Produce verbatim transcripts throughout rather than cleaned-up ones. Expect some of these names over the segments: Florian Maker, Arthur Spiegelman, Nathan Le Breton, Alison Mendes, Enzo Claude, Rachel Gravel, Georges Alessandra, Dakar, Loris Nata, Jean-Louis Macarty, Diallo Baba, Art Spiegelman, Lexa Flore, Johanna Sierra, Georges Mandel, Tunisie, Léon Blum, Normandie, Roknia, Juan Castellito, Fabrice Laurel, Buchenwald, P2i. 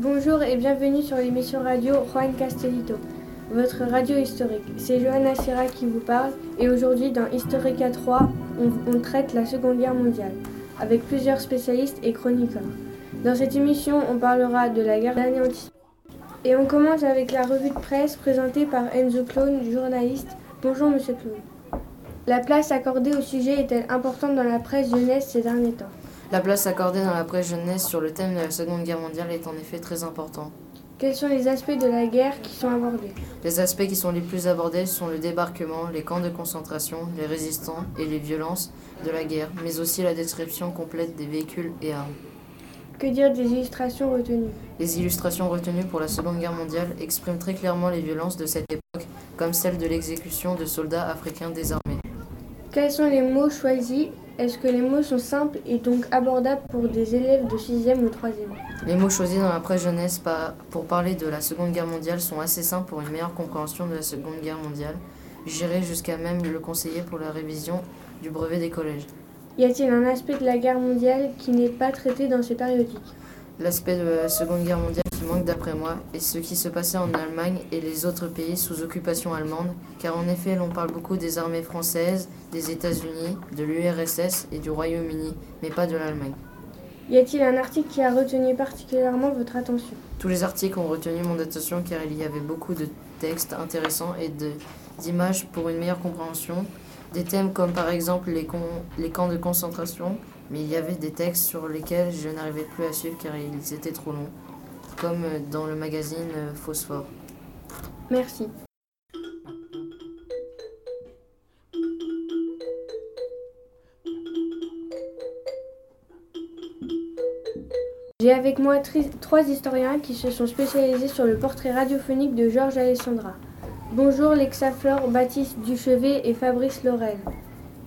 Bonjour et bienvenue sur l'émission radio Juan Castellito, votre radio historique. C'est Johanna Sierra qui vous parle et aujourd'hui dans Historica trois, on, on traite la Seconde Guerre mondiale avec plusieurs spécialistes et chroniqueurs. Dans cette émission, on parlera de la guerre d'anéantissement. Et on commence avec la revue de presse présentée par Enzo Claude, journaliste. Bonjour Monsieur Claude. La place accordée au sujet est-elle importante dans la presse jeunesse ces derniers temps ? La place accordée dans la presse jeunesse sur le thème de la Seconde Guerre mondiale est en effet très importante. Quels sont les aspects de la guerre qui sont abordés ? Les aspects qui sont les plus abordés sont le débarquement, les camps de concentration, les résistants et les violences de la guerre, mais aussi la description complète des véhicules et armes. Que dire des illustrations retenues ? Les illustrations retenues pour la Seconde Guerre mondiale expriment très clairement les violences de cette époque, comme celle de l'exécution de soldats africains désarmés. Quels sont les mots choisis ? Est-ce que les mots sont simples et donc abordables pour des élèves de sixième ou troisième ? Les mots choisis dans la presse jeunesse pour parler de la Seconde Guerre mondiale sont assez simples pour une meilleure compréhension de la Seconde Guerre mondiale. J'irai jusqu'à même le conseiller pour la révision du brevet des collèges. Y a-t-il un aspect de la guerre mondiale qui n'est pas traité dans ces périodiques ? L'aspect de la Seconde Guerre mondiale qui manque d'après moi est ce qui se passait en Allemagne et les autres pays sous occupation allemande, car en effet l'on parle beaucoup des armées françaises, des États-Unis, de l'U R S S et du Royaume-Uni, mais pas de l'Allemagne. Y a-t-il un article qui a retenu particulièrement votre attention ? Tous les articles ont retenu mon attention car il y avait beaucoup de textes intéressants et de, d'images pour une meilleure compréhension, des thèmes comme par exemple les, con, les camps de concentration, mais il y avait des textes sur lesquels je n'arrivais plus à suivre car ils étaient trop longs, comme dans le magazine Phosphore. Merci. J'ai avec moi tri- trois historiens qui se sont spécialisés sur le portrait radiophonique de Georges Alessandra. Bonjour Lexa Flore, Baptiste Duchevet et Fabrice Laurel.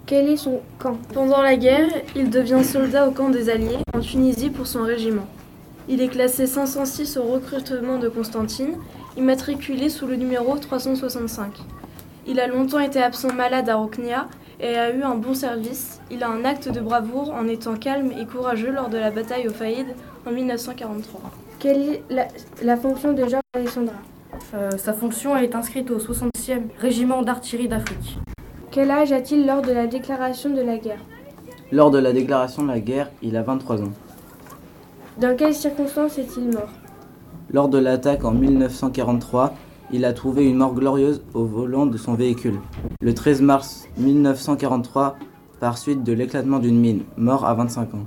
Quel est son camp ? Pendant la guerre, il devient soldat au camp des Alliés, en Tunisie pour son régiment. Il est classé cinq cent six au recrutement de Constantine, immatriculé sous le numéro trois cent soixante-cinq. Il a longtemps été absent malade à Roknia et a eu un bon service. Il a un acte de bravoure en étant calme et courageux lors de la bataille au Faïd en dix-neuf cent quarante-trois. Quelle est la, la fonction de Georges Alessandra ? euh, Sa fonction est inscrite au soixantième régiment d'artillerie d'Afrique. Quel âge a-t-il lors de la déclaration de la guerre ? Lors de la déclaration de la guerre, il a vingt-trois ans. Dans quelles circonstances est-il mort ? Lors de l'attaque en dix-neuf cent quarante-trois, il a trouvé une mort glorieuse au volant de son véhicule. Le treize mars dix-neuf cent quarante-trois, par suite de l'éclatement d'une mine, mort à vingt-cinq ans.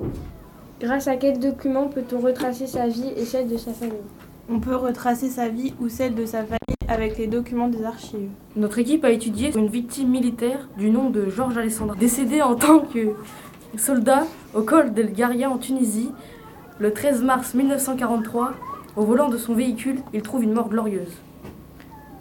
Grâce à quels documents peut-on retracer sa vie et celle de sa famille ? On peut retracer sa vie ou celle de sa famille avec les documents des archives. Notre équipe a étudié une victime militaire du nom de Georges Alessandra, décédée en tant que soldat au col del Garia en Tunisie. Le treize mars dix-neuf cent quarante-trois, au volant de son véhicule, il trouve une mort glorieuse.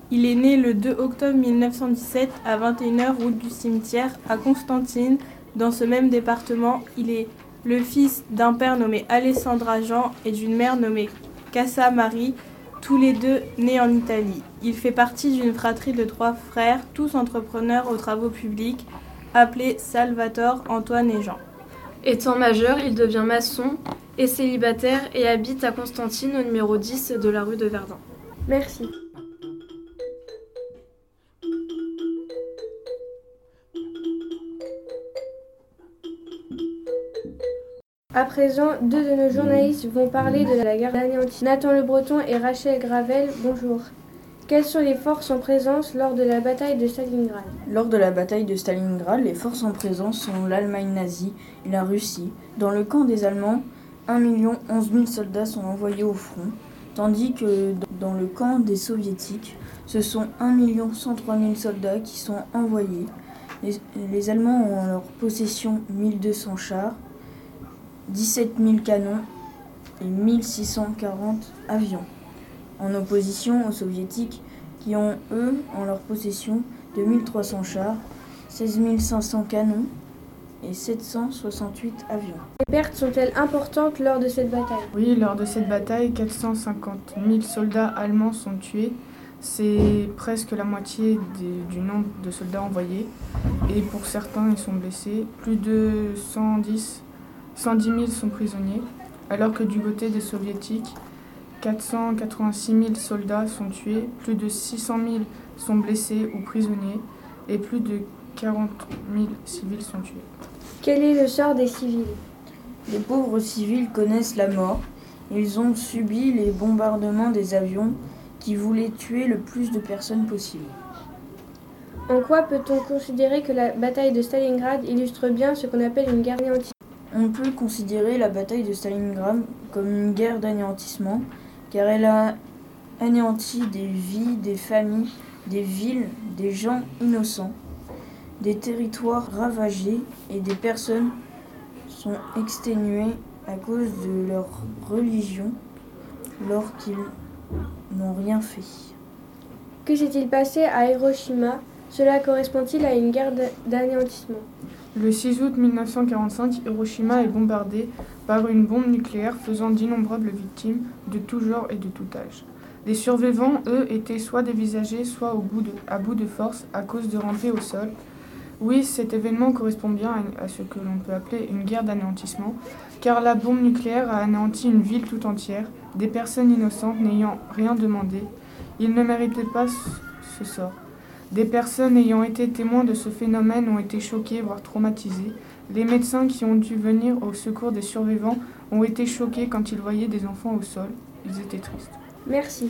Il est né le deux octobre dix-neuf cent dix-sept à vingt et une heures route du cimetière à Constantine. Dans ce même département, il est le fils d'un père nommé Alessandra Jean et d'une mère nommée Cassa Marie, tous les deux nés en Italie. Il fait partie d'une fratrie de trois frères, tous entrepreneurs aux travaux publics, appelés Salvatore, Antoine et Jean. Étant majeur, il devient maçon et célibataire et habite à Constantine au numéro dix de la rue de Verdun. Merci. À présent, deux de nos journalistes vont parler de la guerre d'anéantissement. Nathan Le Breton et Rachel Gravel, bonjour. Quelles sont les forces en présence lors de la bataille de Stalingrad ? Lors de la bataille de Stalingrad, les forces en présence sont l'Allemagne nazie et la Russie. Dans le camp des Allemands, un million onze mille soldats sont envoyés au front, tandis que dans le camp des Soviétiques, ce sont un million cent trois mille soldats qui sont envoyés. Les, les Allemands ont en leur possession mille deux cents chars, dix-sept mille canons et mille six cent quarante avions, en opposition aux Soviétiques qui ont, eux, en leur possession deux mille trois cents chars, seize mille cinq cents canons et sept cent soixante-huit avions. Les pertes sont-elles importantes lors de cette bataille ? Oui, lors de cette bataille, quatre cent cinquante mille soldats allemands sont tués. C'est presque la moitié des, du nombre de soldats envoyés. Et pour certains, ils sont blessés. Plus de cent dix mille sont prisonniers, alors que du côté des Soviétiques, quatre cent quatre-vingt-six mille soldats sont tués, plus de six cent mille sont blessés ou prisonniers et plus de quarante mille civils sont tués. Quel est le sort des civils ? Les pauvres civils connaissent la mort. Ils ont subi les bombardements des avions qui voulaient tuer le plus de personnes possible. En quoi peut-on considérer que la bataille de Stalingrad illustre bien ce qu'on appelle une guerre néantique ? On peut considérer la bataille de Stalingrad comme une guerre d'anéantissement, car elle a anéanti des vies, des familles, des villes, des gens innocents, des territoires ravagés et des personnes sont exténuées à cause de leur religion, alors qu'ils n'ont rien fait. Que s'est-il passé à Hiroshima ? Cela correspond-il à une guerre d'anéantissement ? Le six août mille neuf cent quarante-cinq, Hiroshima est bombardée par une bombe nucléaire faisant d'innombrables victimes de tout genre et de tout âge. Les survivants, eux, étaient soit dévisagés, soit au bout de, à bout de force à cause de ramper au sol. Oui, cet événement correspond bien à ce que l'on peut appeler une guerre d'anéantissement, car la bombe nucléaire a anéanti une ville tout entière, des personnes innocentes n'ayant rien demandé. Ils ne méritaient pas ce sort. Des personnes ayant été témoins de ce phénomène ont été choquées, voire traumatisées. Les médecins qui ont dû venir au secours des survivants ont été choqués quand ils voyaient des enfants au sol. Ils étaient tristes. Merci.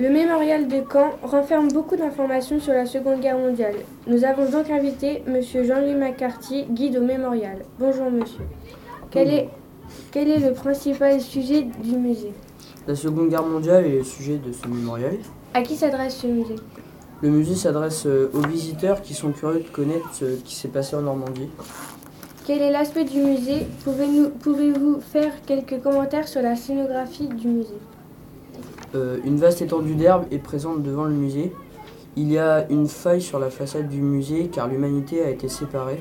Le mémorial de Caen renferme beaucoup d'informations sur la Seconde Guerre mondiale. Nous avons donc invité M. Jean-Louis Macarty, guide au mémorial. Bonjour monsieur. Quel est, quel est le principal sujet du musée ? La Seconde Guerre mondiale est le sujet de ce mémorial. À qui s'adresse ce musée ? Le musée s'adresse aux visiteurs qui sont curieux de connaître ce qui s'est passé en Normandie. Quel est l'aspect du musée ? Pouvez-nous, pouvez-vous faire quelques commentaires sur la scénographie du musée ? euh, Une vaste étendue d'herbe est présente devant le musée. Il y a une faille sur la façade du musée car l'humanité a été séparée.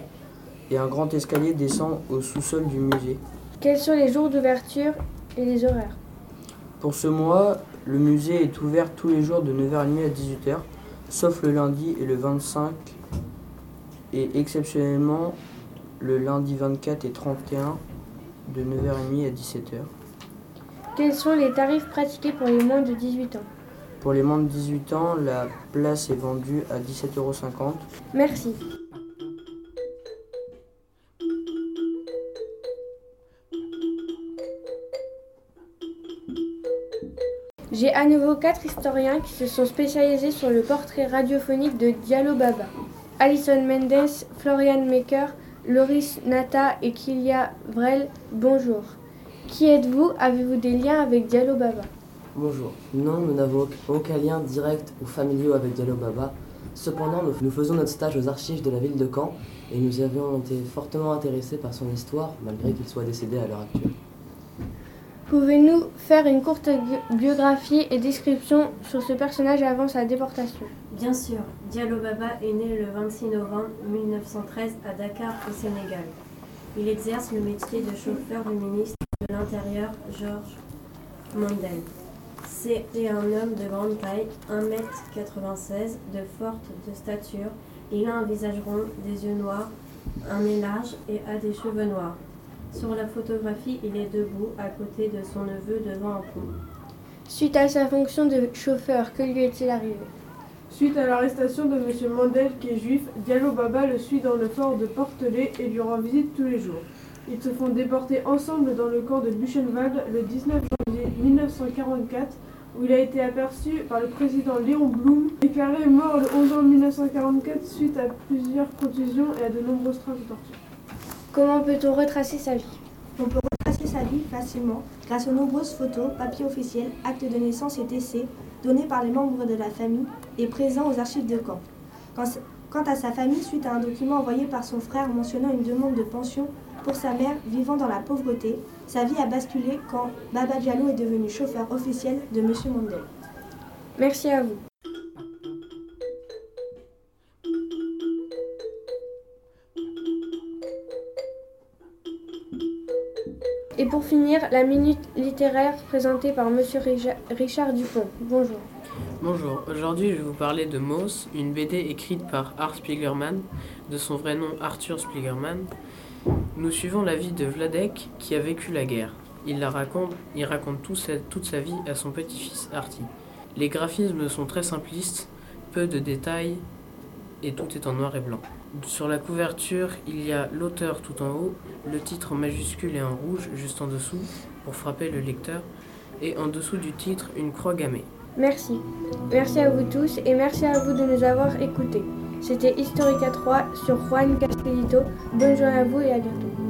Et un grand escalier descend au sous-sol du musée. Quels sont les jours d'ouverture et les horaires ? Pour ce mois, le musée est ouvert tous les jours de neuf heures trente à dix-huit heures, sauf le lundi et le vingt-cinq, et exceptionnellement le lundi vingt-quatre et trente et un de neuf heures trente à dix-sept heures. Quels sont les tarifs pratiqués pour les moins de dix-huit ans ? Pour les moins de dix-huit ans, la place est vendue à dix-sept euros cinquante. Merci. J'ai à nouveau quatre historiens qui se sont spécialisés sur le portrait radiophonique de Diallo Baba. Alison Mendes, Florian Maker, Loris Nata et Kilia Vrel, bonjour. Qui êtes-vous ? Avez-vous des liens avec Diallo Baba ? Bonjour. Non, nous n'avons aucun lien direct ou familier avec Diallo Baba. Cependant, nous faisons notre stage aux archives de la ville de Caen et nous avions été fortement intéressés par son histoire, malgré qu'il soit décédé à l'heure actuelle. Pouvez-nous faire une courte biographie et description sur ce personnage avant sa déportation ? Bien sûr. Diallo Baba est né le vingt-six novembre mille neuf cent treize à Dakar, au Sénégal. Il exerce le métier de chauffeur du ministre de l'Intérieur, Georges Mandel. C'est un homme de grande taille, un mètre quatre-vingt-seize, de forte de stature. Il a un visage rond, des yeux noirs, un nez large et a des cheveux noirs. Sur la photographie, il est debout à côté de son neveu devant un pont. Suite à sa fonction de chauffeur, que lui est-il arrivé ? Suite à l'arrestation de M. Mandel, qui est juif, Diallo Baba le suit dans le fort de Portelet et lui rend visite tous les jours. Ils se font déporter ensemble dans le camp de Buchenwald le dix-neuf janvier mille neuf cent quarante-quatre, où il a été aperçu par le président Léon Blum, déclaré mort le onze juin mille neuf cent quarante-quatre suite à plusieurs contusions et à de nombreuses traces de torture. Comment peut-on retracer sa vie ? On peut retracer sa vie facilement grâce aux nombreuses photos, papiers officiels, actes de naissance et T C donnés par les membres de la famille et présents aux archives de Caen. Quant à sa famille, suite à un document envoyé par son frère mentionnant une demande de pension pour sa mère vivant dans la pauvreté, sa vie a basculé quand Baba Diallo est devenu chauffeur officiel de M. Mandel. Merci à vous. Et pour finir, la minute littéraire présentée par Monsieur Richard Dupont. Bonjour. Bonjour, aujourd'hui je vais vous parler de Moos, une B D écrite par Art Spiegelman, de son vrai nom Arthur Spiegelman. Nous suivons la vie de Vladek qui a vécu la guerre. Il la raconte, il raconte tout sa, toute sa vie à son petit-fils Artie. Les graphismes sont très simplistes, peu de détails et tout est en noir et blanc. Sur la couverture, il y a l'auteur tout en haut, le titre en majuscule et en rouge juste en dessous pour frapper le lecteur et en dessous du titre une croix gammée. Merci. Merci à vous tous et merci à vous de nous avoir écoutés. C'était Historica trois sur Juan Castellito. Bonne journée à vous et à bientôt.